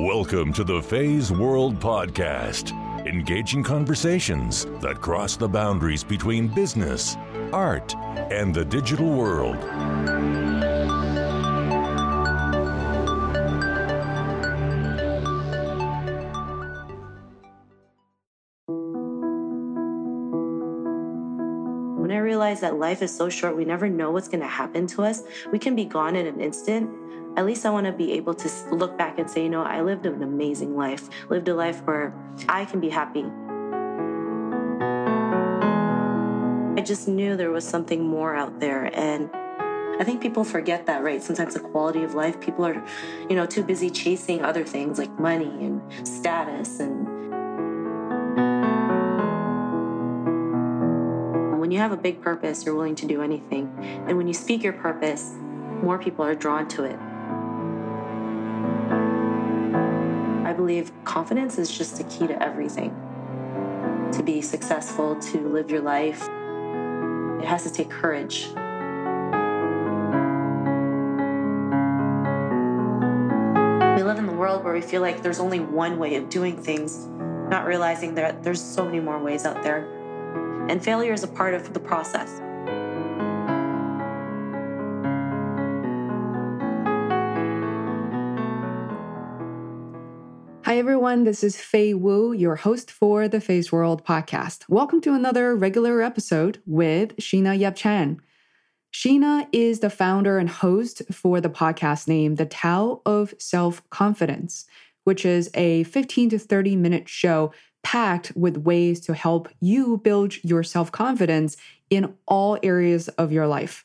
Welcome to the Feisworld Podcast, engaging conversations that cross the boundaries between business, art, and the digital world. When I realized that life is so short, we never know what's going to happen to us. We can be gone in an instant. At least I want to be able to look back and say, you know, I lived an amazing life, lived a life where I can be happy. I just knew there was something more out there. And I think people forget that, right? Sometimes the quality of life, people are, you know, too busy chasing other things like money and status. And when you have a big purpose, you're willing to do anything. And when you speak your purpose, more people are drawn to it. I believe confidence is just the key to everything. To be successful, to live your life, it has to take courage. We live in the world where we feel like there's only one way of doing things, not realizing that there's so many more ways out there. And failure is a part of the process. Hi everyone, this is Fei Wu, your host for the Feisworld Podcast. Welcome to another regular episode with Sheena Yap Chan. Sheena is the founder and host for the podcast named The Tao of Self-Confidence, which is a 15 to 30 minute show packed with ways to help you build your self-confidence in all areas of your life.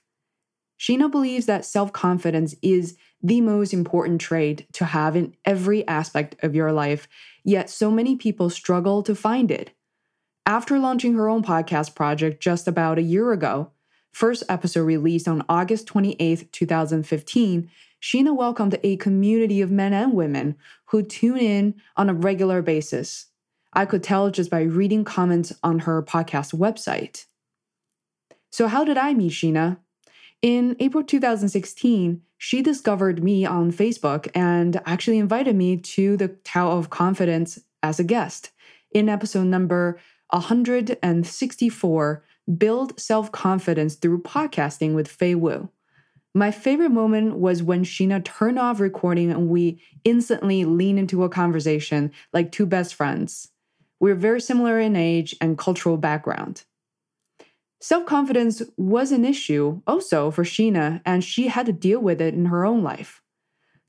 Sheena believes that self-confidence is the most important trait to have in every aspect of your life, yet so many people struggle to find it. After launching her own podcast project just about a year ago, first episode released on August 28th, 2015, Sheena welcomed a community of men and women who tune in on a regular basis. I could tell just by reading comments on her podcast website. So how did I meet Sheena? In April 2016, she discovered me on Facebook and actually invited me to the Tao of Confidence as a guest. In episode number 164, Build Self-Confidence Through Podcasting with Fei Wu. My favorite moment was when Sheena turned off recording and we instantly leaned into a conversation like two best friends. We're very similar in age and cultural background. Self-confidence was an issue also for Sheena, and she had to deal with it in her own life.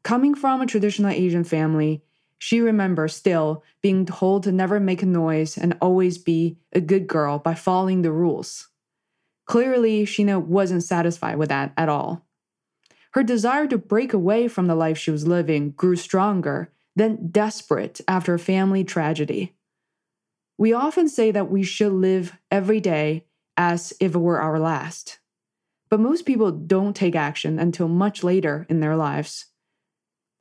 Coming from a traditional Asian family, she remembers still being told to never make a noise and always be a good girl by following the rules. Clearly, Sheena wasn't satisfied with that at all. Her desire to break away from the life she was living grew stronger, then desperate after a family tragedy. We often say that we should live every day as if it were our last. But most people don't take action until much later in their lives.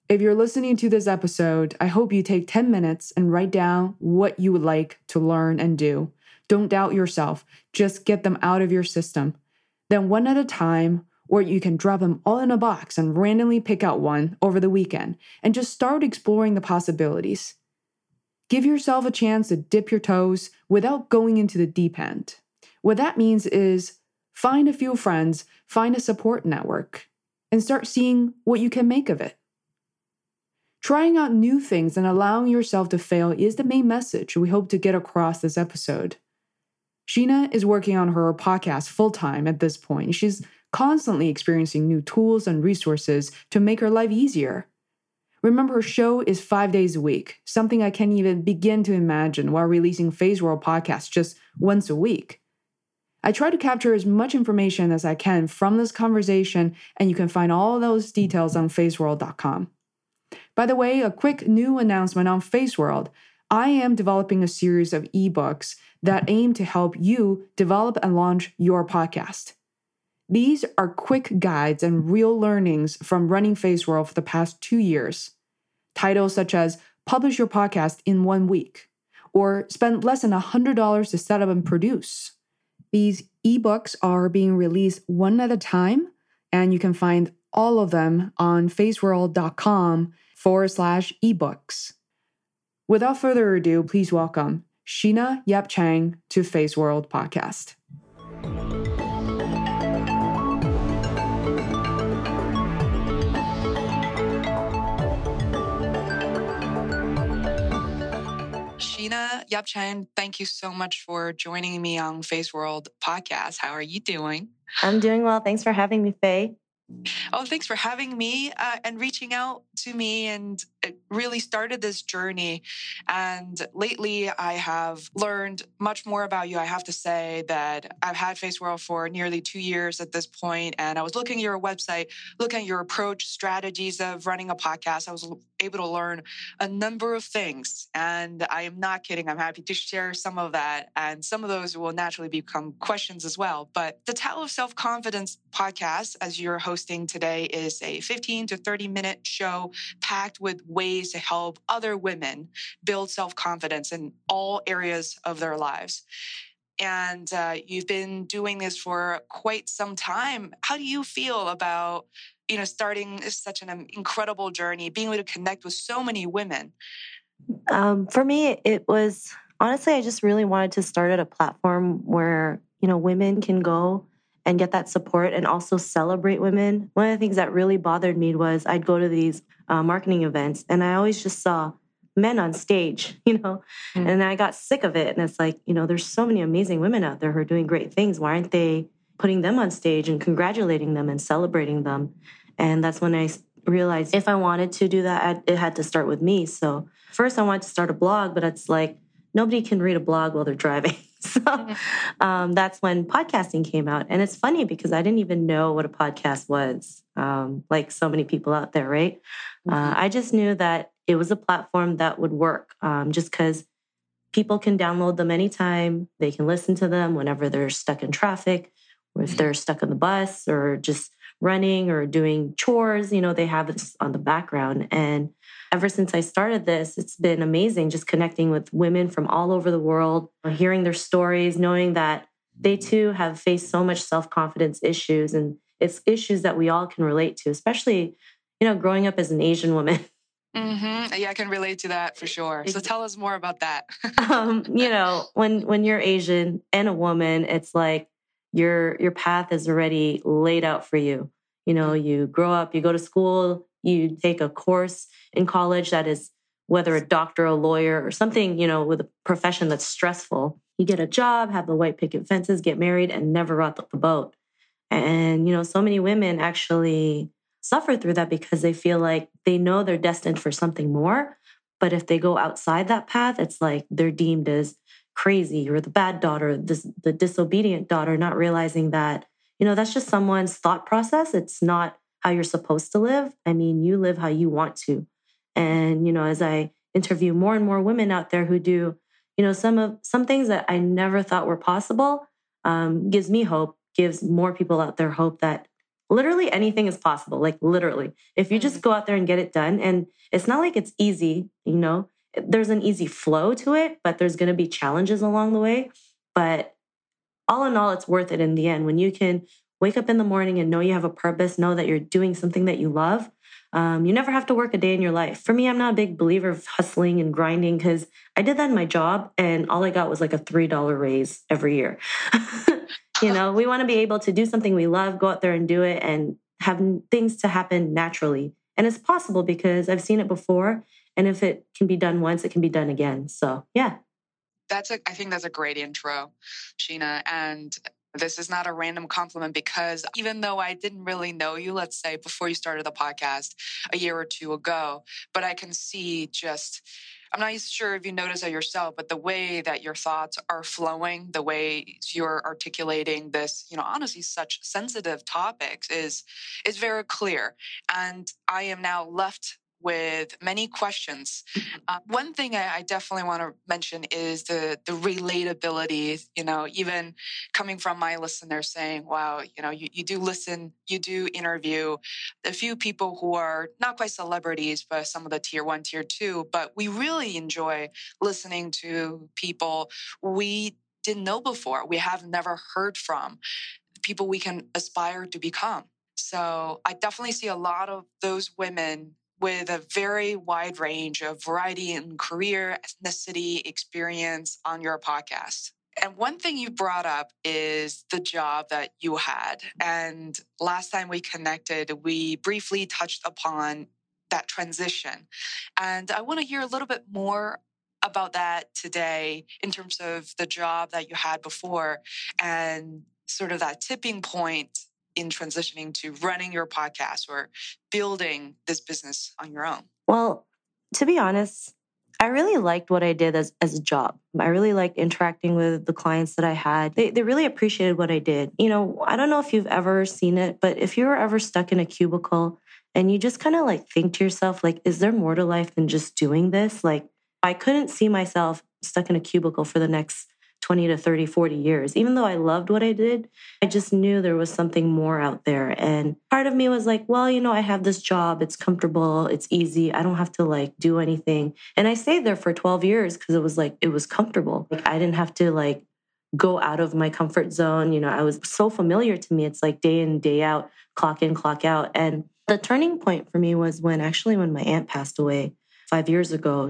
If you're listening to this episode, I hope you take 10 minutes and write down what you would like to learn and do. Don't doubt yourself, just get them out of your system. Then one at a time, or you can drop them all in a box and randomly pick out one over the weekend and just start exploring the possibilities. Give yourself a chance to dip your toes without going into the deep end. What that means is find a few friends, find a support network, and start seeing what you can make of it. Trying out new things and allowing yourself to fail is the main message we hope to get across this episode. Sheena is working on her podcast full-time at this point. She's constantly experiencing new tools and resources to make her life easier. Remember, her show is 5 days a week, something I can't even begin to imagine while releasing Feisworld Podcast just once a week. I try to capture as much information as I can from this conversation, and you can find all those details on Feisworld.com. By the way, a quick new announcement on Feisworld. I am developing a series of ebooks that aim to help you develop and launch your podcast. These are quick guides and real learnings from running Feisworld for the past 2 years. Titles such as Publish Your Podcast in 1 week, or Spend Less Than $100 to Set Up and Produce. These ebooks are being released one at a time, and you can find all of them on feisworld.com /ebooks. Without further ado, please welcome Sheena Yap Chan to Feisworld Podcast. Sheena Yap Chan, thank you so much for joining me on Feisworld Podcast. How are you doing? I'm doing well. Thanks for having me, Faye. Oh, thanks for having me and reaching out to me, and it really started this journey. And lately, I have learned much more about you. I have to say that I've had Feisworld for nearly 2 years at this point, and I was looking at your website, looking at your approach, strategies of running a podcast. I was able to learn a number of things, and I am not kidding. I'm happy to share some of that, and some of those will naturally become questions as well. But the Tao of Self-Confidence podcast, as your host today, is a 15 to 30-minute show packed with ways to help other women build self-confidence in all areas of their lives. And you've been doing this for quite some time. How do you feel about, starting such an incredible journey, being able to connect with so many women? For me, it was honestly, I just really wanted to start at a platform where women can go and get that support and also celebrate women. One of the things that really bothered me was I'd go to these marketing events and I always just saw men on stage, and I got sick of it. And it's like, there's so many amazing women out there who are doing great things. Why aren't they putting them on stage and congratulating them and celebrating them? And that's when I realized if I wanted to do that, it had to start with me. So first I wanted to start a blog, but it's like, nobody can read a blog while they're driving. So that's when podcasting came out. And it's funny because I didn't even know what a podcast was, like so many people out there, right? I just knew that it was a platform that would work just because people can download them anytime. They can listen to them whenever they're stuck in traffic or if they're stuck on the bus or just running or doing chores. They have this on the background. And ever since I started this, it's been amazing just connecting with women from all over the world, hearing their stories, knowing that they too have faced so much self-confidence issues. And it's issues that we all can relate to, especially, growing up as an Asian woman. Mm-hmm. Yeah, I can relate to that for sure. So tell us more about that. When you're Asian and a woman, it's like your path is already laid out for you. You grow up, you go to school, you take a course in college that is whether a doctor, a lawyer, or something, with a profession that's stressful. You get a job, have the white picket fences, get married, and never rock the boat. And, so many women actually suffer through that because they feel like they know they're destined for something more. But if they go outside that path, it's like they're deemed as crazy or the bad daughter, the disobedient daughter, not realizing that, that's just someone's thought process. It's not how you're supposed to live. I mean, you live how you want to. And, as I interview more and more women out there who do, some things that I never thought were possible, gives me hope, gives more people out there hope that literally anything is possible. Like literally, if you just go out there and get it done, and it's not like it's easy, there's an easy flow to it, but there's going to be challenges along the way. But all in all, it's worth it in the end. When you can wake up in the morning and know you have a purpose, know that you're doing something that you love. You never have to work a day in your life. For me, I'm not a big believer of hustling and grinding because I did that in my job and all I got was like a $3 raise every year. We want to be able to do something we love, go out there and do it and have things to happen naturally. And it's possible because I've seen it before. And if it can be done once, it can be done again. So, yeah. I think that's a great intro, Sheena. And this is not a random compliment because even though I didn't really know you, let's say, before you started the podcast a year or two ago, but I can see just, I'm not sure if you notice it yourself, but the way that your thoughts are flowing, the way you're articulating this, honestly, such sensitive topics is very clear. And I am now left with many questions. One thing I definitely want to mention is the relatability, even coming from my listeners saying, wow, you do listen, you do interview a few people who are not quite celebrities, but some of the tier one, tier two, but we really enjoy listening to people we didn't know before, we have never heard from, people we can aspire to become. So I definitely see a lot of those women with a very wide range of variety in career, ethnicity, experience on your podcast. And one thing you brought up is the job that you had. And last time we connected, we briefly touched upon that transition. And I want to hear a little bit more about that today in terms of the job that you had before and sort of that tipping point in transitioning to running your podcast or building this business on your own. Well, to be honest, I really liked what I did as a job. I really liked interacting with the clients that I had. They really appreciated what I did. You know, I don't know if you've ever seen it, but if you were ever stuck in a cubicle and you just kind of like think to yourself, like, is there more to life than just doing this? Like, I couldn't see myself stuck in a cubicle for the next 20 to 30, 40 years. Even though I loved what I did, I just knew there was something more out there. And part of me was like, well, you know, I have this job. It's comfortable. It's easy. I don't have to like do anything. And I stayed there for 12 years because it was like, it was comfortable. Like I didn't have to like go out of my comfort zone. You know, I was so familiar to me. It's like day in, day out, clock in, clock out. And the turning point for me was when my aunt passed away 5 years ago.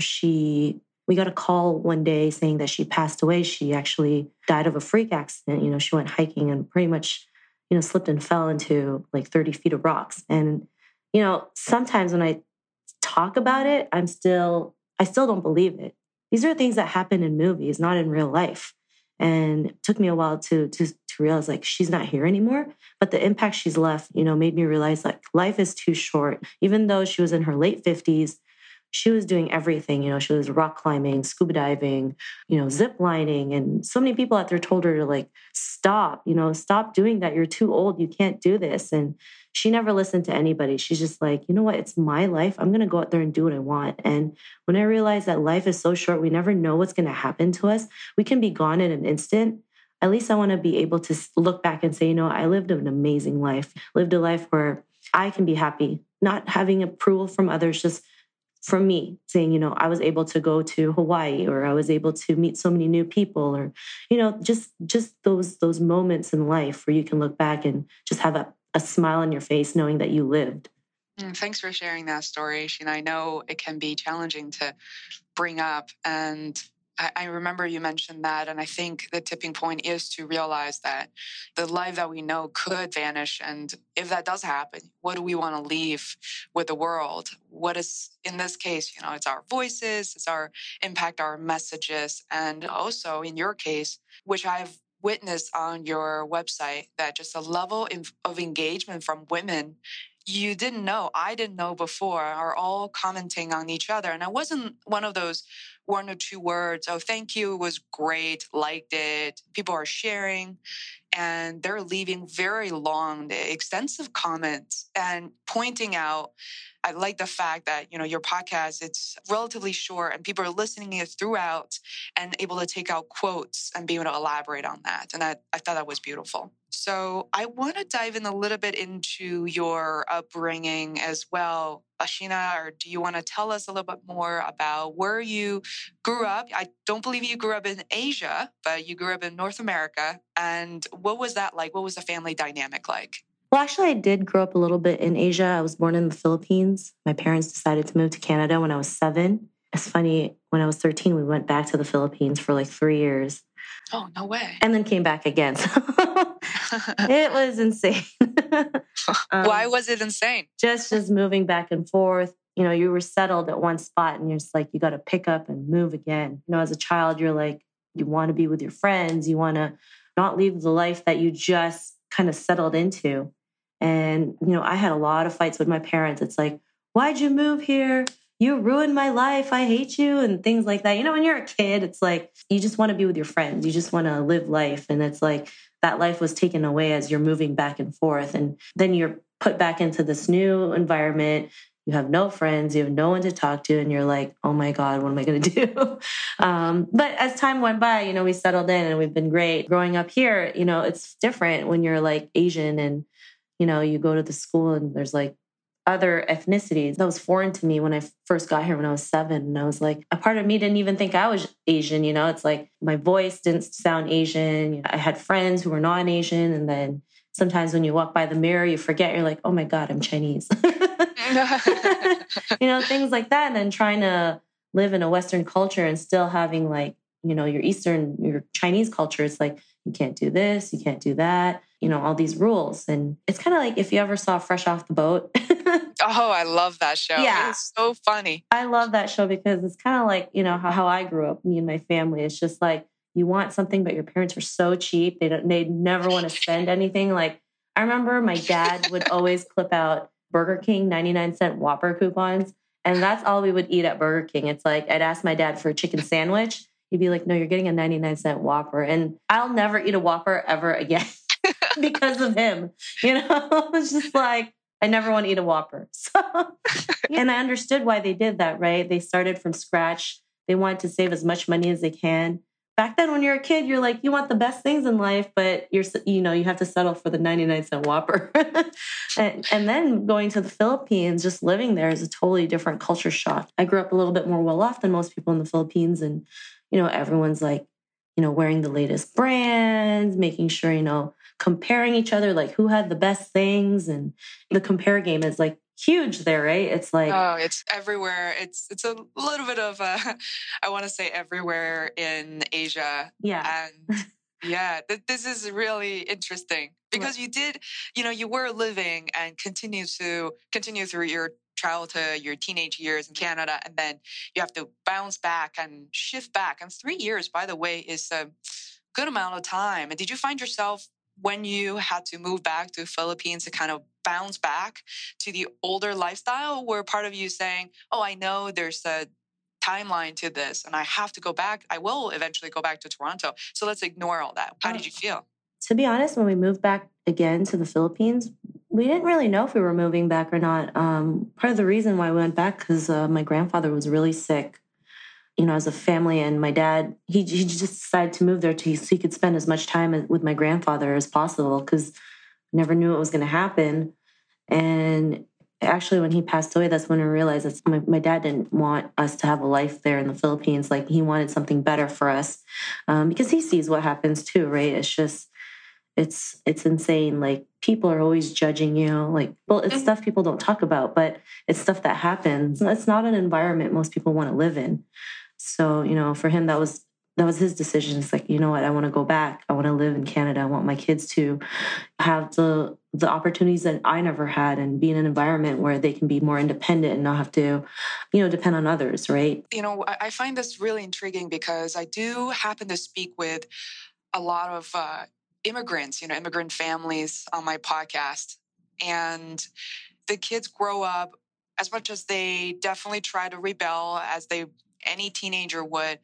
We got a call one day saying that she passed away. She actually died of a freak accident. You know, she went hiking and pretty much, you know, slipped and fell into like 30 feet of rocks. And, you know, sometimes when I talk about it, I still don't believe it. These are things that happen in movies, not in real life. And it took me a while to realize like she's not here anymore, but the impact she's left, you know, made me realize like life is too short. Even though she was in her late 50s, she was doing everything. You know, she was rock climbing, scuba diving, you know, zip lining. And so many people out there told her to like, stop doing that. You're too old. You can't do this. And she never listened to anybody. She's just like, you know what? It's my life. I'm going to go out there and do what I want. And when I realized that life is so short, we never know what's going to happen to us. We can be gone in an instant. At least I want to be able to look back and say, you know, I lived an amazing life, lived a life where I can be happy, not having approval from others, just from me saying, you know, I was able to go to Hawaii, or I was able to meet so many new people, or, you know, just those moments in life where you can look back and just have a smile on your face knowing that you lived. Thanks for sharing that story, Sheena. I know it can be challenging to bring up. And I remember you mentioned that. And I think the tipping point is to realize that the life that we know could vanish. And if that does happen, what do we want to leave with the world? What is, in this case, you know, it's our voices, it's our impact, our messages. And also in your case, which I've witnessed on your website, that just a level of engagement from women you didn't know, I didn't know before, are all commenting on each other. And I wasn't one of those one or two words, oh, thank you, it was great, liked it. People are sharing, and they're leaving very long, extensive comments and pointing out, I like the fact that, you know, your podcast, it's relatively short and people are listening it throughout and able to take out quotes and be able to elaborate on that. And I thought that was beautiful. So I want to dive in a little bit into your upbringing as well, Sheena, or do you want to tell us a little bit more about where you grew up? I don't believe you grew up in Asia, but you grew up in North America. And what was that like? What was the family dynamic like? Well, actually, I did grow up a little bit in Asia. I was born in the Philippines. My parents decided to move to Canada when I was 7. It's funny, when I was 13, we went back to the Philippines for like 3 years. Oh, no way. And then came back again. So it was insane. Why was it insane? Just moving back and forth. You know, you were settled at one spot and you're just like, you got to pick up and move again. You know, as a child, you're like, you want to be with your friends. You want to not leave the life that you just kind of settled into. And, you know, I had a lot of fights with my parents. It's like, why'd you move here? You ruined my life. I hate you, and things like that. You know, when you're a kid, it's like, you just want to be with your friends. You just want to live life. And it's like, that life was taken away as you're moving back and forth. And then you're put back into this new environment. You have no friends, you have no one to talk to. And you're like, oh my God, what am I going to do? But as time went by, you know, we settled in and we've been great. Growing up here, you know, it's different when you're like Asian and, you know, you go to the school and there's like other ethnicities. That was foreign to me when I first got here when I was 7. And I was like, a part of me didn't even think I was Asian. You know, it's like my voice didn't sound Asian. I had friends who were non-Asian. And then sometimes when you walk by the mirror, you forget, you're like, oh my God, I'm Chinese. You know, things like that. And then trying to live in a Western culture and still having like, you know, your Eastern, your Chinese culture, it's like, you can't do this, you can't do that, you know, all these rules. And it's kind of like if you ever saw Fresh Off the Boat. Oh, I love that show. Yeah. It's so funny. I love that show because it's kind of like, you know, how I grew up, me and my family. It's just like, you want something, but your parents were so cheap. They never want to spend anything. Like, I remember my dad would always clip out Burger King 99-cent Whopper coupons. And that's all we would eat at Burger King. It's like, I'd ask my dad for a chicken sandwich. He'd be like, no, you're getting a 99-cent Whopper. And I'll never eat a Whopper ever again because of him. You know, it's just like, I never want to eat a Whopper. So, and I understood why they did that, right? They started from scratch. They wanted to save as much money as they can. Back then, when you're a kid, you're like, you want the best things in life, but you're, you know, you have to settle for the 99-cent Whopper. and then going to the Philippines, just living there is a totally different culture shock. I grew up a little bit more well-off than most people in the Philippines. And, you know, everyone's like, you know, wearing the latest brands, making sure, you know, comparing each other, like who had the best things. And the compare game is like huge there, right? It's like, oh, it's everywhere. It's a little bit of a, I want to say everywhere in Asia. Yeah. And yeah, this is really interesting because you did, you know, you were living and continue through your childhood, your teenage years in Canada, and then you have to bounce back and shift back. And 3 years, by the way, is a good amount of time. And did you find yourself when you had to move back to Philippines to kind of bounce back to the older lifestyle, where part of you saying, oh, I know there's a timeline to this and I have to go back. I will eventually go back to Toronto. So let's ignore all that. How did you feel? To be honest, when we moved back again to the Philippines, we didn't really know if we were moving back or not. Part of the reason why we went back because my grandfather was really sick, you know, as a family. And my dad, he just decided to move there so he could spend as much time with my grandfather as possible because never knew what was going to happen. And actually, when he passed away, that's when I realized that my dad didn't want us to have a life there in the Philippines. Like, he wanted something better for us because he sees what happens too, right? It's just, it's insane. Like, people are always judging you. Like, well, it's stuff people don't talk about, but it's stuff that happens. It's not an environment most people want to live in. So, you know, for him, that was his decision. It's like, you know what? I want to go back. I want to live in Canada. I want my kids to have the opportunities that I never had and be in an environment where they can be more independent and not have to, you know, depend on others, right? You know, I find this really intriguing because I do happen to speak with a lot of immigrants, you know, immigrant families on my podcast. And the kids grow up, as much as they definitely try to rebel as any teenager would,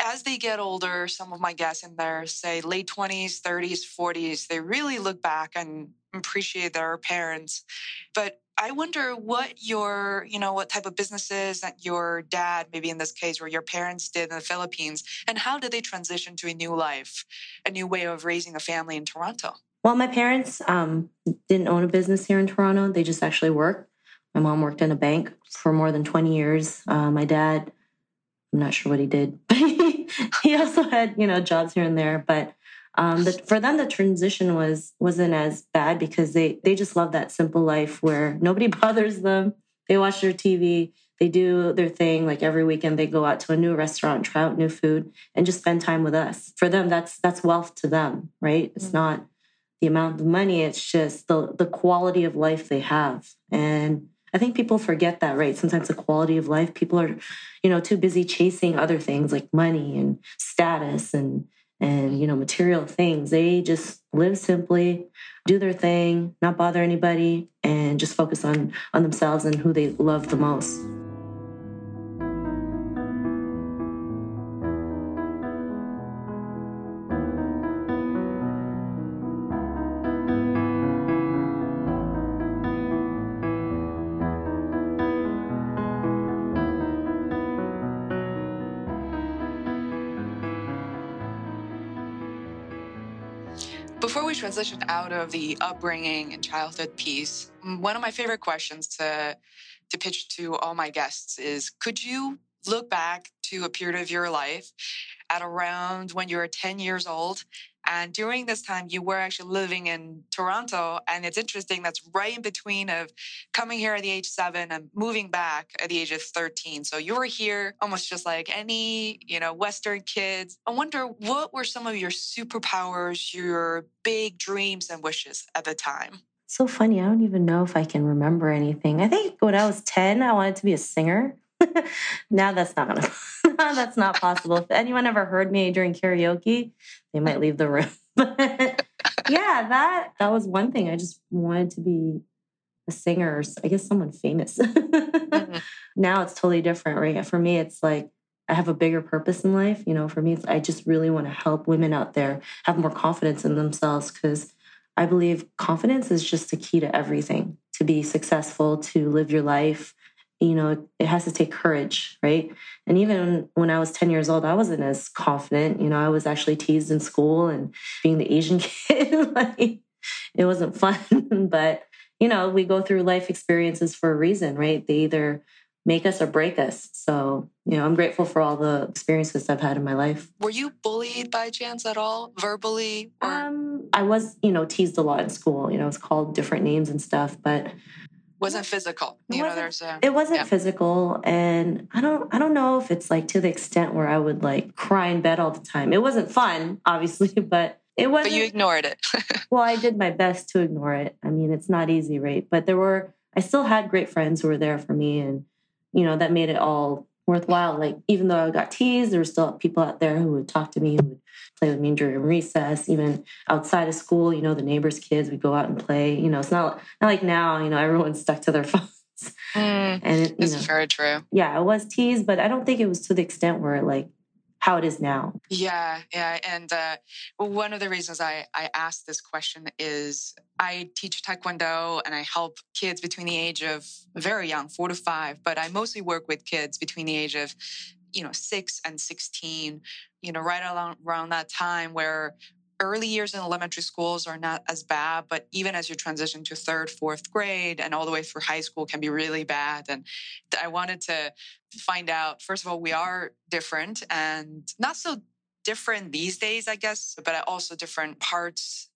as they get older, some of my guests in their, say, late 20s, 30s, 40s, they really look back and appreciate their parents. But I wonder what type of businesses that your dad, maybe in this case, or your parents did in the Philippines, and how did they transition to a new life, a new way of raising a family in Toronto? Well, my parents didn't own a business here in Toronto. They just actually worked. My mom worked in a bank for more than 20 years. My dad, I'm not sure what he did, but he also had, you know, jobs here and there, but for them, the transition wasn't as bad because they just love that simple life where nobody bothers them. They watch their TV, they do their thing. Like, every weekend they go out to a new restaurant, try out new food, and just spend time with us. For them, that's wealth to them, right? It's not the amount of money, it's just the quality of life they have. And I think people forget that, right? Sometimes the quality of life, people are, you know, too busy chasing other things like money and status and, you know, material things. They just live simply, do their thing, not bother anybody, and just focus on themselves and who they love the most. Before we transition out of the upbringing and childhood piece, one of my favorite questions to pitch to all my guests is, could you look back to a period of your life at around when you were 10 years old And during this time, you were actually living in Toronto. And it's interesting, that's right in between of coming here at the age 7 and moving back at the age of 13. So you were here almost just like any, Western kids. I wonder, what were some of your superpowers, your big dreams and wishes at the time? So funny. I don't even know if I can remember anything. I think when I was 10, I wanted to be a singer. Now that's not gonna, that's not possible. If anyone ever heard me during karaoke, they might leave the room. But yeah, that was one thing. I just wanted to be a singer, or I guess someone famous. Mm-hmm. Now it's totally different, right? For me, it's like I have a bigger purpose in life. For me, I just really want to help women out there have more confidence in themselves, because I believe confidence is just the key to everything. To be successful, to live your life, it has to take courage, right? And even when I was 10 years old, I wasn't as confident. I was actually teased in school, and being the Asian kid, it wasn't fun. But, we go through life experiences for a reason, right? They either make us or break us. So, I'm grateful for all the experiences I've had in my life. Were you bullied by chance at all, verbally? Or... I was, teased a lot in school. It's called different names and stuff, but... Wasn't physical. It wasn't physical. And I don't know if it's like to the extent where I would like cry in bed all the time. It wasn't fun, obviously, but it wasn't. But you ignored it. Well, I did my best to ignore it. It's not easy, right? But I still had great friends who were there for me, and, that made it all worthwhile. Like, even though I got teased, there were still people out there who would talk to me, who would play with me during recess, even outside of school. The neighbors' kids would go out and play. It's not like now. Everyone's stuck to their phones. And it's very true. Yeah, I was teased, but I don't think it was to the extent where like how it is now. Yeah, yeah. And one of the reasons I asked this question is I teach Taekwondo, and I help kids between the age of very young, 4 to 5. But I mostly work with kids between the age of 6 and 16, right around that time where early years in elementary schools are not as bad, but even as you transition to 3rd, 4th grade and all the way through high school can be really bad. And I wanted to find out, first of all, we are different, and not so different these days, I guess, but also different parts,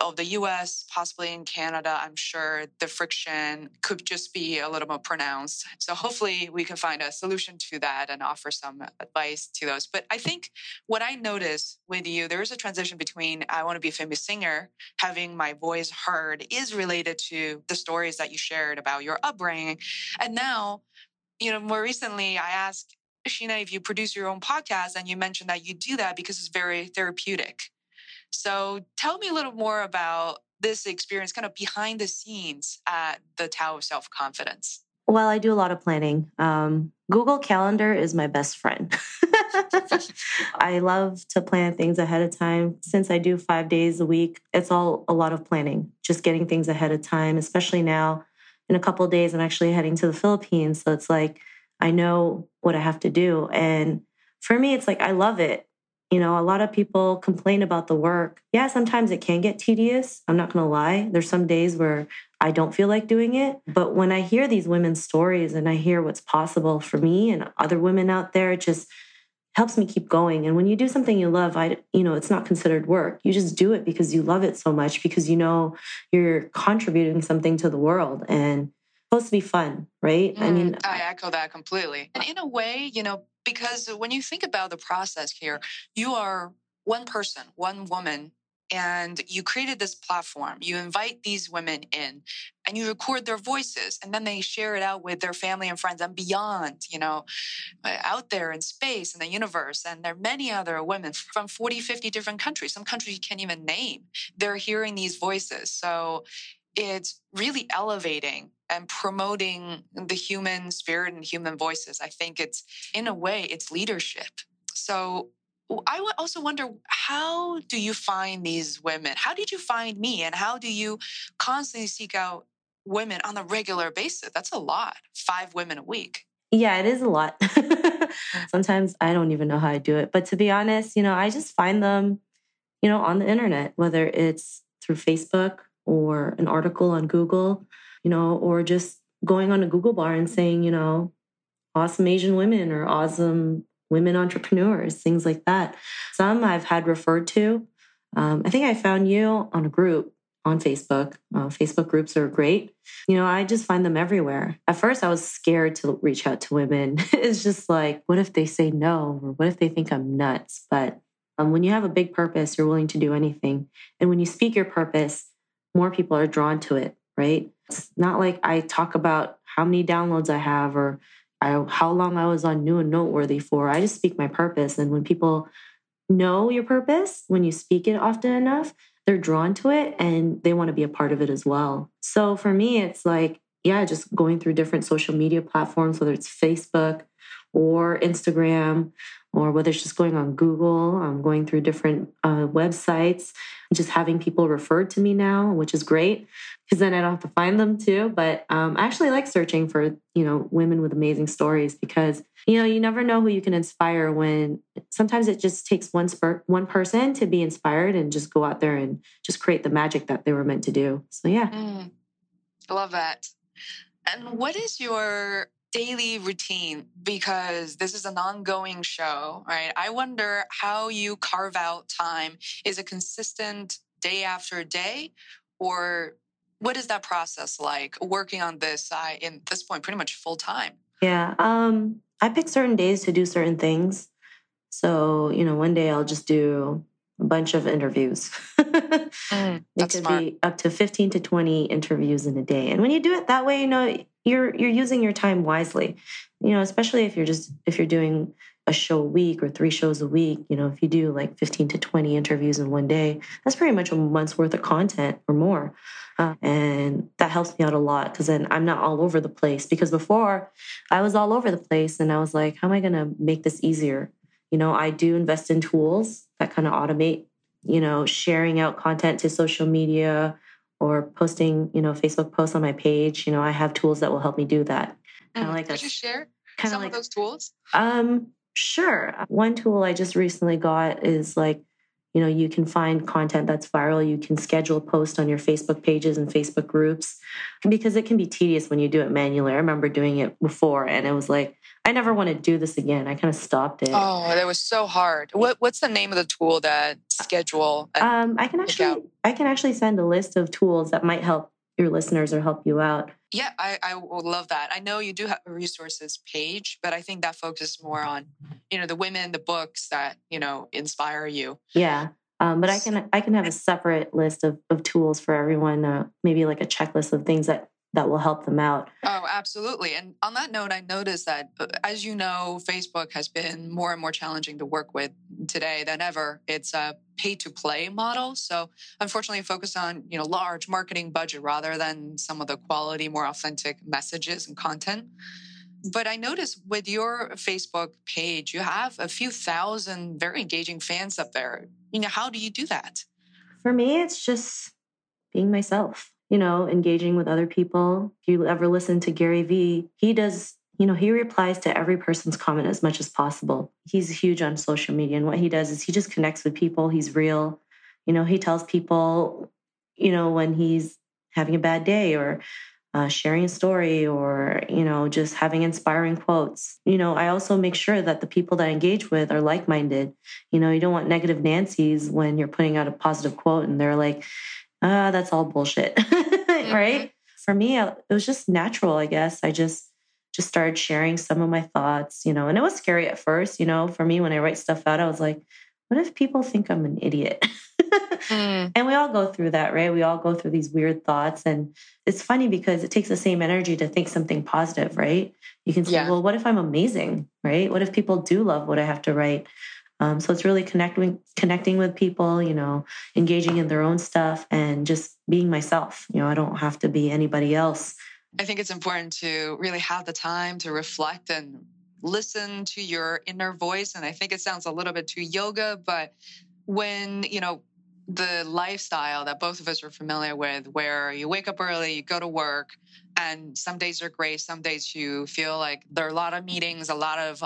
of the U.S., possibly in Canada. I'm sure the friction could just be a little more pronounced. So hopefully we can find a solution to that and offer some advice to those. But I think what I noticed with you, there is a transition between I want to be a famous singer, having my voice heard, is related to the stories that you shared about your upbringing. And now, more recently, I asked Sheena, if you produce your own podcast, and you mentioned that you do that because it's very therapeutic. So tell me a little more about this experience kind of behind the scenes at the Tao of Self-Confidence. Well, I do a lot of planning. Google Calendar is my best friend. I love to plan things ahead of time. Since I do 5 days a week, it's all a lot of planning, just getting things ahead of time, especially now. In a couple of days, I'm actually heading to the Philippines. So it's like, I know what I have to do. And for me, it's like, I love it. A lot of people complain about the work. Yeah, sometimes it can get tedious. I'm not going to lie. There's some days where I don't feel like doing it. But when I hear these women's stories and I hear what's possible for me and other women out there, it just helps me keep going. And when you do something you love, it's not considered work. You just do it because you love it so much, because you're contributing something to the world. And supposed to be fun, right? I echo that completely. And in a way, because when you think about the process here, you are one person, one woman, and you created this platform. You invite these women in and you record their voices, and then they share it out with their family and friends and beyond, out there in space and the universe. And there are many other women from 40, 50 different countries. Some countries you can't even name. They're hearing these voices. So it's really elevating and promoting the human spirit and human voices. I think it's, in a way, it's leadership. So I would also wonder, how do you find these women? How did you find me? And how do you constantly seek out women on a regular basis? That's a lot. 5 women a week. Yeah, it is a lot. Sometimes I don't even know how I do it. But to be honest, I just find them, on the internet, whether it's through Facebook or an article on Google, or just going on a Google bar and saying, awesome Asian women or awesome women entrepreneurs, things like that. Some I've had referred to. I think I found you on a group on Facebook. Facebook groups are great. You know, I just find them everywhere. At first, I was scared to reach out to women. It's just like, what if they say no? Or what if they think I'm nuts? But when you have a big purpose, you're willing to do anything. And when you speak your purpose, more people are drawn to it, right? It's not like I talk about how many downloads I have or how long I was on New and Noteworthy for. I just speak my purpose. And when people know your purpose, when you speak it often enough, they're drawn to it and they want to be a part of it as well. So for me, it's like, yeah, just going through different social media platforms, whether it's Facebook or Instagram, or whether it's just going on Google, going through different websites, just having people referred to me now, which is great because then I don't have to find them too. But I actually like searching for, you know, women with amazing stories because, you know, you never know who you can inspire when sometimes it just takes one person to be inspired and just go out there and just create the magic that they were meant to do. So yeah. I love that. And what is your daily routine? Because this is an ongoing show, right? I wonder how you carve out time. Is it consistent day after day? Or what is that process like working on this in this point, pretty much full time? Yeah. I pick certain days to do certain things. So, you know, one day I'll just do a bunch of interviews. It could be up to 15 to 20 interviews in a day. And when you do it that way, you know, you're using your time wisely, you know, especially if you're doing a show a week or 3 shows a week, you know, if you do like 15 to 20 interviews in one day, that's pretty much a month's worth of content or more. And that helps me out a lot because then I'm not all over the place, because before I was all over the place and I was like, how am I going to make this easier? You know, I do invest in tools that kind of automate, you know, sharing out content to social media or posting, you know, Facebook posts on my page. You know, I have tools that will help me do that. Could you share some of those tools? Sure. One tool I just recently got is like, you know, you can find content that's viral. You can schedule posts on your Facebook pages and Facebook groups because it can be tedious when you do it manually. I remember doing it before and it was like, I never want to do this again. I kind of stopped it. Oh, that was so hard. What's the name of the tool that schedule? I can actually send a list of tools that might help your listeners or help you out. Yeah, I would love that. I know you do have a resources page, but I think that focuses more on, you know, the women, the books that, you know, inspire you. Yeah. But I can have a separate list of tools for everyone, maybe like a checklist of things that will help them out. Oh, absolutely. And on that note, I noticed that, as you know, Facebook has been more and more challenging to work with today than ever. It's a pay-to-play model. So unfortunately, focused on, you know, large marketing budget rather than some of the quality, more authentic messages and content. But I noticed with your Facebook page, you have a few thousand very engaging fans up there. You know, how do you do that? For me, it's just being myself. You know, engaging with other people. If you ever listen to Gary V, he does, you know, he replies to every person's comment as much as possible. He's huge on social media. And what he does is he just connects with people. He's real. You know, he tells people, you know, when he's having a bad day or sharing a story or, you know, just having inspiring quotes. You know, I also make sure that the people that I engage with are like-minded. You know, you don't want negative Nancy's when you're putting out a positive quote and they're like, that's all bullshit, right? For me, it was just natural, I guess. I just started sharing some of my thoughts, you know, and it was scary at first, you know, for me, when I write stuff out, I was like, what if people think I'm an idiot? And we all go through that, right? We all go through these weird thoughts. And it's funny because it takes the same energy to think something positive, right? You can say, well, what if I'm amazing, right? What if people do love what I have to write? So it's really connecting with people, you know, engaging in their own stuff and just being myself. You know, I don't have to be anybody else. I think it's important to really have the time to reflect and listen to your inner voice. And I think it sounds a little bit too yoga, but when, you know, the lifestyle that both of us are familiar with, where you wake up early, you go to work, and some days are great. Some days you feel like there are a lot of meetings, a lot of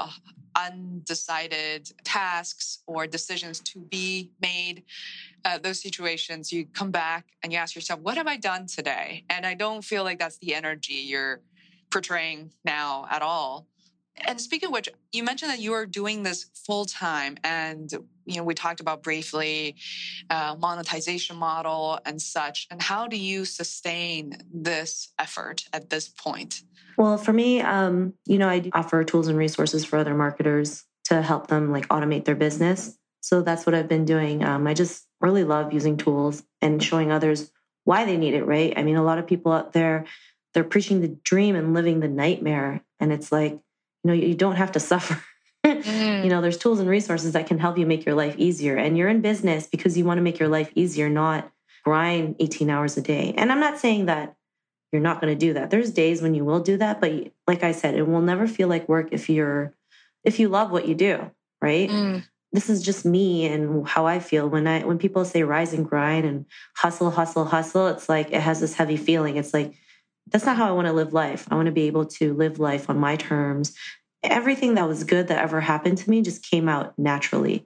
undecided tasks or decisions to be made. Those situations, you come back and you ask yourself, what have I done today? And I don't feel like that's the energy you're portraying now at all. And speaking of which, you mentioned that you are doing this full time, and we talked about briefly monetization model and such. And how do you sustain this effort at this point? Well, for me, I do offer tools and resources for other marketers to help them automate their business. So that's what I've been doing. I just really love using tools and showing others why they need it. Right? I mean, a lot of people out there, they're preaching the dream and living the nightmare, and it's like, you don't have to suffer. There's tools and resources that can help you make your life easier. And you're in business because you want to make your life easier, not grind 18 hours a day. And I'm not saying that you're not going to do that. There's days when you will do that. But like I said, it will never feel like work if you love what you do, right? Mm. This is just me and how I feel. When people say rise and grind and hustle, hustle, hustle, it's like it has this heavy feeling. It's like, that's not how I want to live life. I want to be able to live life on my terms. Everything that was good that ever happened to me just came out naturally.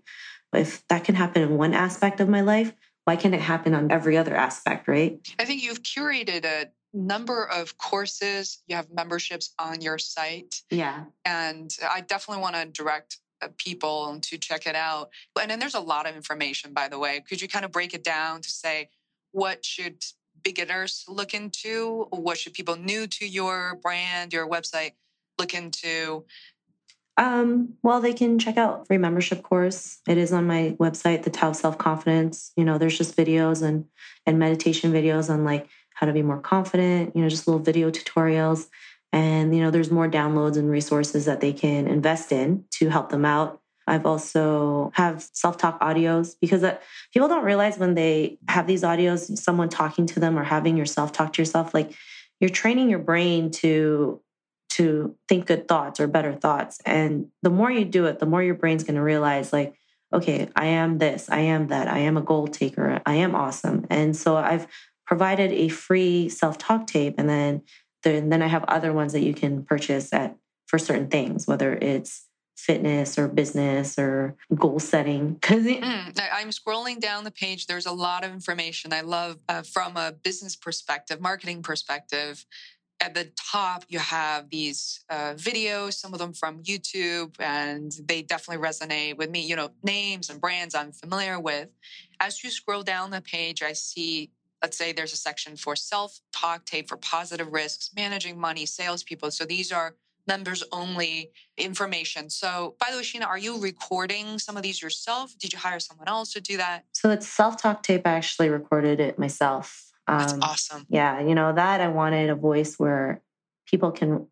If that can happen in one aspect of my life, why can't it happen on every other aspect, right? I think you've curated a number of courses. You have memberships on your site. Yeah. And I definitely want to direct people to check it out. And then there's a lot of information, by the way. Could you kind of break it down to say what should beginners look into? What should people new to your brand, your website look into? Well, they can check out free membership course. It is on my website, The Tao of Self-Confidence. There's just videos and meditation videos on how to be more confident, just little video tutorials. And, there's more downloads and resources that they can invest in to help them out. I've also have self-talk audios because people don't realize when they have these audios, someone talking to them or having yourself talk to yourself, you're training your brain to think good thoughts or better thoughts. And the more you do it, the more your brain's going to realize okay, I am this, I am that, I am a goal taker, I am awesome. And so I've provided a free self-talk tape, and then I have other ones that you can purchase for certain things, whether it's fitness or business or goal setting. I'm scrolling down the page. There's a lot of information. I love from a business perspective, marketing perspective. At the top, you have these videos, some of them from YouTube, and they definitely resonate with me. Names and brands I'm familiar with. As you scroll down the page, I see, let's say there's a section for self-talk tape for positive risks, managing money, salespeople. So these are members only information. So by the way, Sheena, are you recording some of these yourself? Did you hire someone else to do that? So it's self-talk tape. I actually recorded it myself. That's awesome. Yeah. I wanted a voice where people can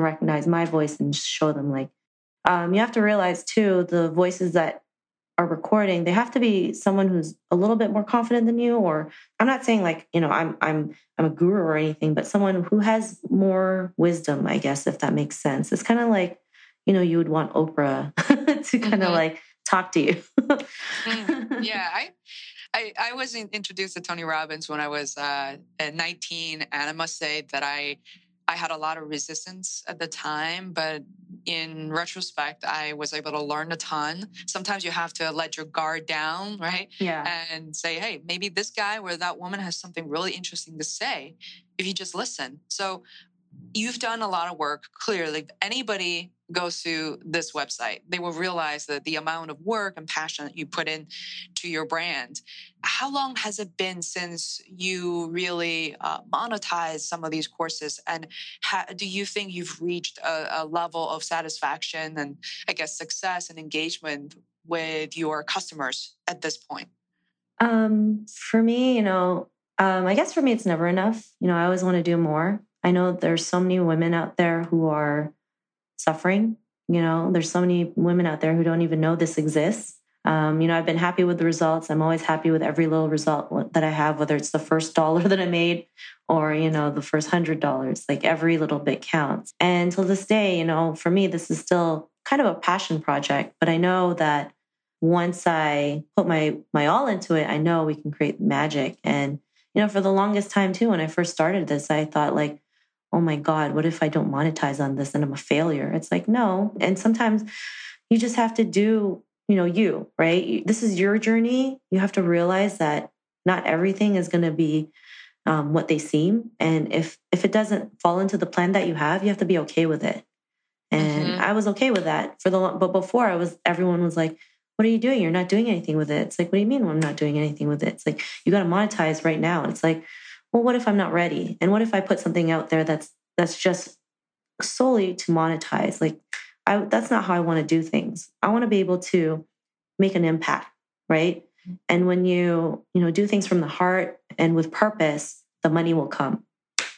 recognize my voice and just show them you have to realize too, the voices that are recording, they have to be someone who's a little bit more confident than you, or I'm not saying I'm a guru or anything, but someone who has more wisdom, I guess, if that makes sense. It's kind of you would want Oprah to kind of talk to you. Yeah. I was introduced to Tony Robbins when I was 19. And I must say that I had a lot of resistance at the time, but in retrospect, I was able to learn a ton. Sometimes you have to let your guard down, right? Yeah. And say, hey, maybe this guy or that woman has something really interesting to say if you just listen. So you've done a lot of work. Clearly, if anybody goes to this website, they will realize that the amount of work and passion that you put in to your brand. How long has it been since you really monetized some of these courses? And do you think you've reached a level of satisfaction and, I guess, success and engagement with your customers at this point? For me, it's never enough. I always want to do more. I know there's so many women out there who are suffering. There's so many women out there who don't even know this exists. I've been happy with the results. I'm always happy with every little result that I have, whether it's the first dollar that I made or, the first $100, every little bit counts. And till this day, for me, this is still kind of a passion project, but I know that once I put my all into it, I know we can create magic. And, for the longest time too, when I first started this, I thought oh my God, what if I don't monetize on this and I'm a failure? It's no. And sometimes you just have to do, you, right? This is your journey. You have to realize that not everything is going to be what they seem. And if it doesn't fall into the plan that you have to be okay with it. And I was okay with that for the long, but before I was, everyone was like, what are you doing? You're not doing anything with it. It's like, what do you mean? Well, I'm not doing anything with it. It's like, you got to monetize right now. And it's like, well, what if I'm not ready? And what if I put something out there that's just solely to monetize? Like, that's not how I want to do things. I want to be able to make an impact, right? And when you do things from the heart and with purpose, the money will come.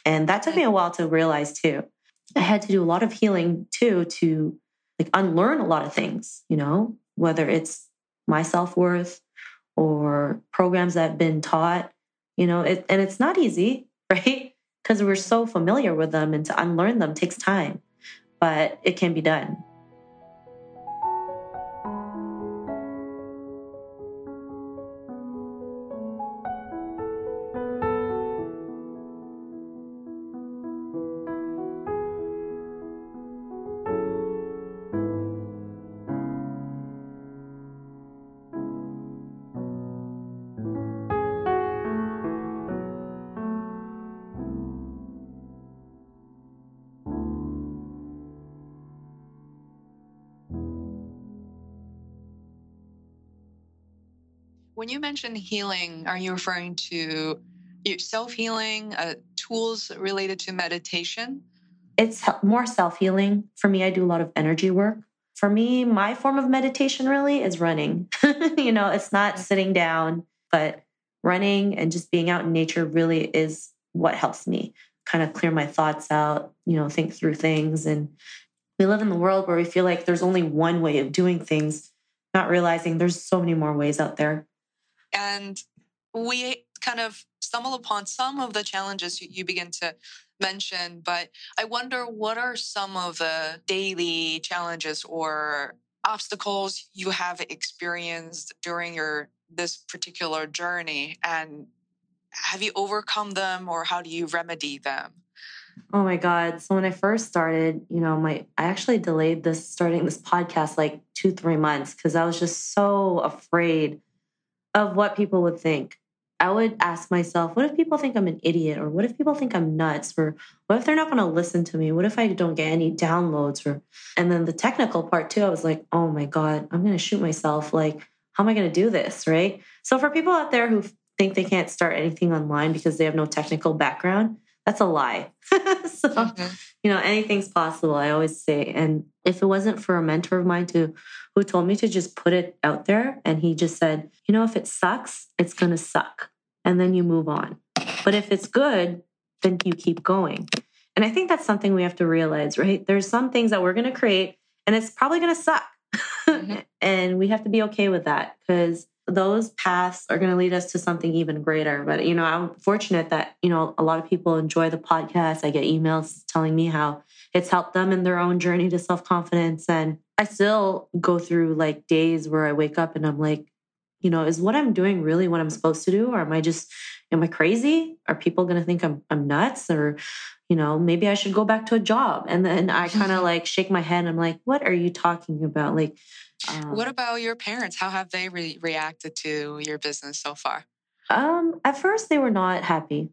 And that took me a while to realize too. I had to do a lot of healing too, to like unlearn a lot of things, whether it's my self-worth or programs that have been taught, and it's not easy, right? Because we're so familiar with them, and to unlearn them takes time, but it can be done. When you mention healing, are you referring to self-healing, tools related to meditation? It's more self-healing. For me, I do a lot of energy work. For me, my form of meditation really is running. It's not sitting down, but running and just being out in nature really is what helps me kind of clear my thoughts out, think through things. And we live in the world where we feel like there's only one way of doing things, not realizing there's so many more ways out there. And we kind of stumble upon some of the challenges you begin to mention, but I wonder, what are some of the daily challenges or obstacles you have experienced during this particular journey? And have you overcome them, or how do you remedy them? Oh my God. So when I first started, I actually delayed starting this podcast like 2-3 months because I was just so afraid of what people would think. I would ask myself, what if people think I'm an idiot? Or what if people think I'm nuts? Or what if they're not going to listen to me? What if I don't get any downloads? And then the technical part too, I was like, oh my God, I'm going to shoot myself. Like, how am I going to do this? Right? So for people out there who think they can't start anything online because they have no technical background, that's a lie. So, anything's possible, I always say. And if it wasn't for a mentor of mine who told me to just put it out there, and he just said, if it sucks, it's going to suck. And then you move on. But if it's good, then you keep going. And I think that's something we have to realize, right? There's some things that we're going to create, and it's probably going to suck. And we have to be okay with that, because those paths are going to lead us to something even greater. But, I'm fortunate that, a lot of people enjoy the podcast. I get emails telling me how it's helped them in their own journey to self-confidence. And I still go through like days where I wake up and I'm like, is what I'm doing really what I'm supposed to do? Or am I crazy? Are people going to think I'm nuts? Or, maybe I should go back to a job. And then I kind of like shake my head. And I'm like, what are you talking about? Like, what about your parents? How have they reacted to your business so far? At first, they were not happy.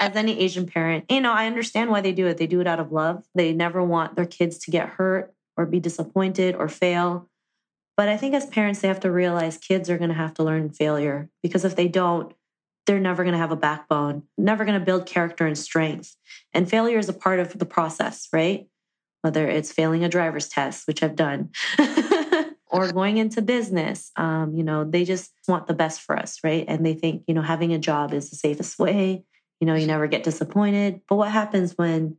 As any Asian parent, I understand why they do it. They do it out of love. They never want their kids to get hurt or be disappointed or fail. But I think as parents, they have to realize kids are going to have to learn failure, because if they don't, they're never going to have a backbone, never going to build character and strength. And failure is a part of the process, right? Whether it's failing a driver's test, which I've done, or going into business, they just want the best for us, right? And they think, having a job is the safest way. You never get disappointed. But what happens when,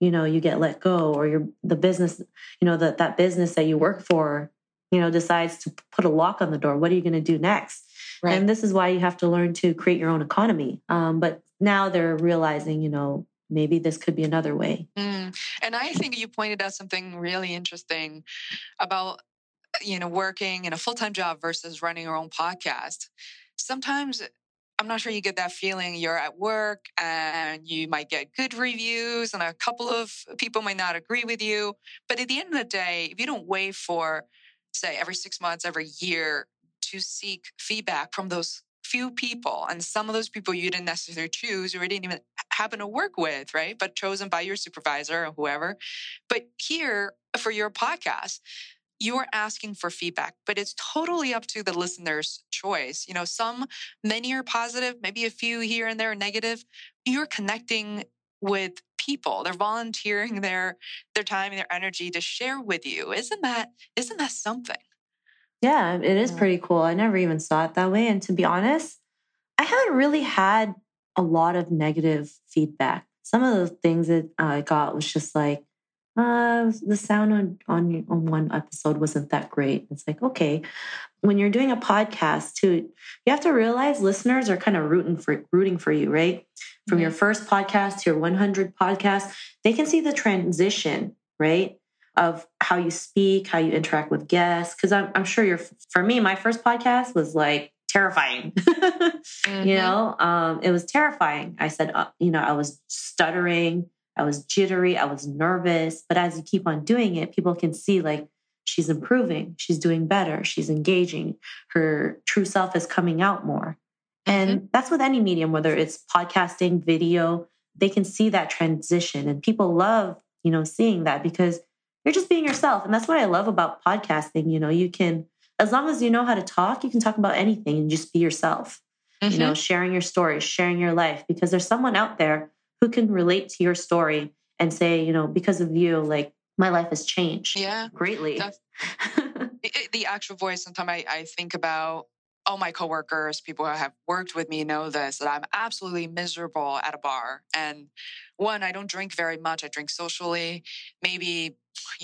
you get let go, or the business, that business that you work for, decides to put a lock on the door? What are you going to do next? Right. And this is why you have to learn to create your own economy. But now they're realizing, maybe this could be another way. And I think you pointed out something really interesting about, working in a full-time job versus running your own podcast. Sometimes, I'm not sure you get that feeling, you're at work and you might get good reviews and a couple of people might not agree with you. But at the end of the day, if you don't wait for, say, every 6 months, every year to seek feedback from those few people, and some of those people you didn't necessarily choose or didn't even happen to work with, right? But chosen by your supervisor or whoever. But here for your podcast, you are asking for feedback, but it's totally up to the listener's choice. You know, many are positive, maybe a few here and there are negative. You're connecting with people. They're volunteering their time and their energy to share with you. Isn't that something? Yeah, it is pretty cool. I never even saw it that way. And to be honest, I haven't really had a lot of negative feedback. Some of the things that I got was just like, the sound on one episode wasn't that great. It's like, okay, when you're doing a podcast too, you have to realize listeners are kind of rooting for you, right? From your first podcast to your 100 podcast, they can see the transition, right? Of how you speak, how you interact with guests. Cause I'm sure for me, my first podcast was like terrifying, you know, it was terrifying. I said, I was stuttering. I was jittery. I was nervous. But as you keep on doing it, people can see like she's improving. She's doing better. She's engaging. Her true self is coming out more. And that's with any medium, whether it's podcasting, video, they can see that transition. And people love, seeing that because you're just being yourself. And that's what I love about podcasting. You can, as long as you know how to talk, you can talk about anything and just be yourself, sharing your story, sharing your life, because there's someone out there who can relate to your story and say, because of you, like my life has changed greatly. The actual voice, sometimes I think about, all my coworkers, people who have worked with me know this, that I'm absolutely miserable at a bar. And one, I don't drink very much. I drink socially, maybe,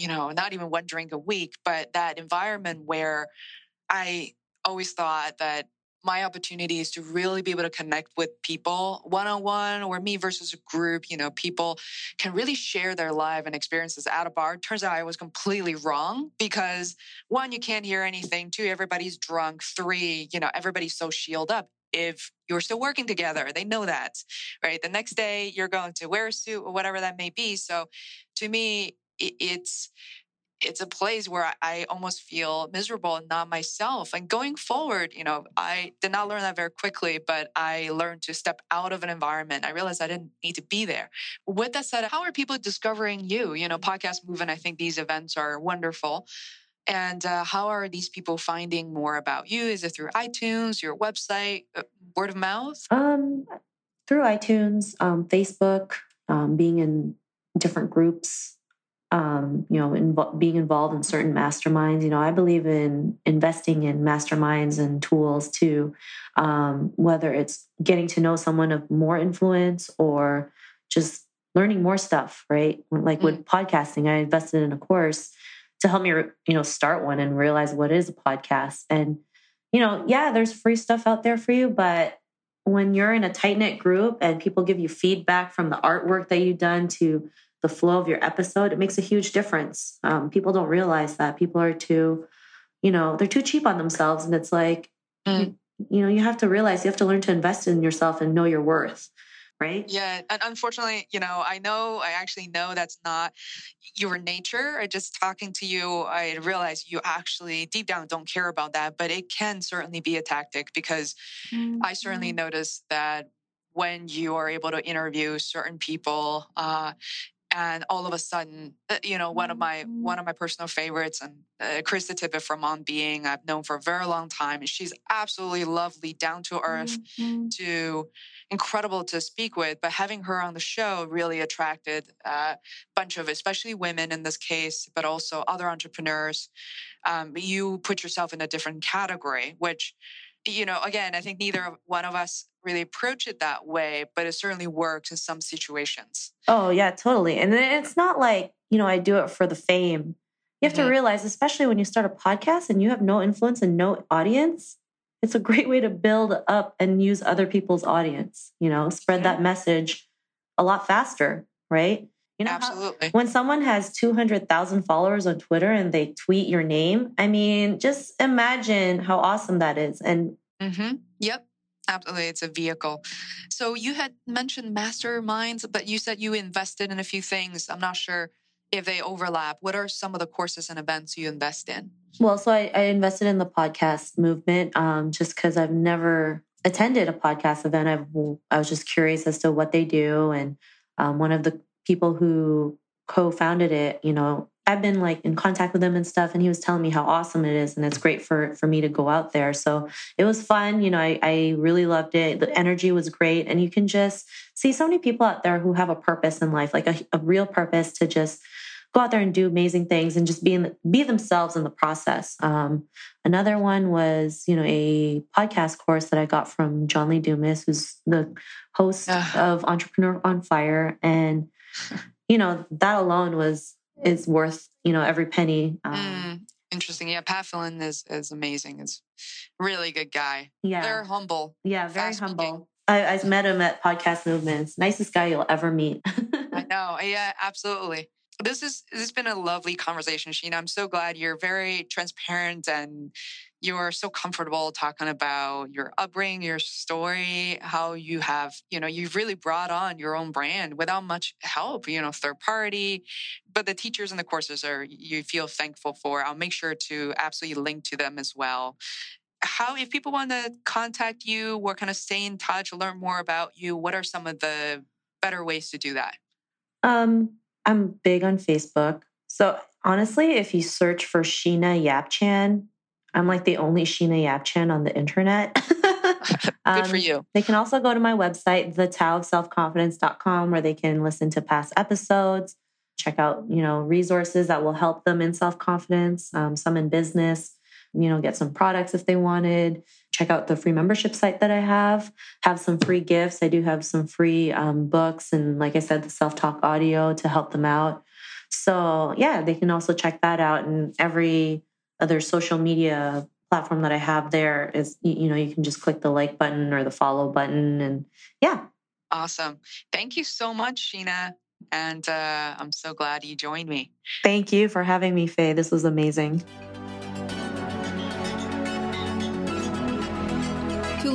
not even one drink a week, but that environment where I always thought that my opportunity is to really be able to connect with people one-on-one, or me versus a group, people can really share their life and experiences at a bar. Turns out I was completely wrong because 1, you can't hear anything. 2, everybody's drunk. 3, everybody's so shielded up. If you're still working together, they know that, right? The next day you're going to wear a suit or whatever that may be. So to me, it's a place where I almost feel miserable and not myself. And going forward, I did not learn that very quickly, but I learned to step out of an environment. I realized I didn't need to be there. With that said, how are people discovering you? Podcast Movement, I think these events are wonderful. And how are these people finding more about you? Is it through iTunes, your website, word of mouth? Through iTunes, Facebook, being in different groups. Being involved in certain masterminds, I believe in investing in masterminds and tools too, whether it's getting to know someone of more influence or just learning more stuff, right? Like with podcasting, I invested in a course to help me, start one and realize what is a podcast. And, there's free stuff out there for you, but when you're in a tight-knit group and people give you feedback from the artwork that you've done to the flow of your episode, it makes a huge difference. People don't realize that. People are too, they're too cheap on themselves. And it's like, you have to realize you have to learn to invest in yourself and know your worth, right? Yeah. And unfortunately, I actually know that's not your nature. I just talking to you, I realize you actually deep down don't care about that, but it can certainly be a tactic because I certainly noticed that when you are able to interview certain people, and all of a sudden, one of my personal favorites, and Krista Tippett from On Being, I've known for a very long time, and she's absolutely lovely, down to earth, to incredible to speak with. But having her on the show really attracted a bunch of, especially women in this case, but also other entrepreneurs. You put yourself in a different category, which, again, I think neither one of us really approach it that way, but it certainly works in some situations. Oh yeah, totally. And it's not like, I do it for the fame. You have to realize, especially when you start a podcast and you have no influence and no audience, it's a great way to build up and use other people's audience, spread that message a lot faster, right? Absolutely. When someone has 200,000 followers on Twitter and they tweet your name, I mean, just imagine how awesome that is. And yep. Absolutely. It's a vehicle. So you had mentioned masterminds, but you said you invested in a few things. I'm not sure if they overlap. What are some of the courses and events you invest in? Well, so I invested in the Podcast Movement just because I've never attended a podcast event. I was just curious as to what they do. And one of the people who co-founded it, you know, I've been like in contact with him and stuff, and he was telling me how awesome it is. And it's great for me to go out there. So it was fun. You know, I really loved it. The energy was great. And you can just see so many people out there who have a purpose in life, like a real purpose to just go out there and do amazing things and just be themselves in the process. Another one was, you know, a podcast course that I got from John Lee Dumas, who's the host of Entrepreneur on Fire. And, you know, that alone is worth, you know, every penny. Interesting. Yeah. Pat Flynn is amazing. Is really good guy. Yeah. They're humble. Yeah. Very humble. I've met him at Podcast Movement. Nicest guy you'll ever meet. I know. Yeah, absolutely. This has been a lovely conversation, Sheena. I'm so glad you're very transparent and you're so comfortable talking about your upbringing, your story, how you have, you know, you've really brought on your own brand without much help, you know, third party. But the teachers and the courses you feel thankful for. I'll make sure to absolutely link to them as well. If people want to contact you, or kind of stay in touch, learn more about you, what are some of the better ways to do that? I'm big on Facebook. So honestly, if you search for Sheena Yap Chan, I'm like the only Sheena Yap Chan on the internet. Good for you. They can also go to my website, thetaoofselfconfidence.com, where they can listen to past episodes, check out, you know, resources that will help them in self-confidence, some in business, you know, get some products if they wanted, check out the free membership site that I have some free gifts. I do have some free books. And like I said, the self-talk audio to help them out. So yeah, they can also check that out. And every other social media platform that I have there is, you know, you can just click the like button or the follow button. And yeah. Awesome. Thank you so much, Sheena. And I'm so glad you joined me. Thank you for having me, Faye. This was amazing. To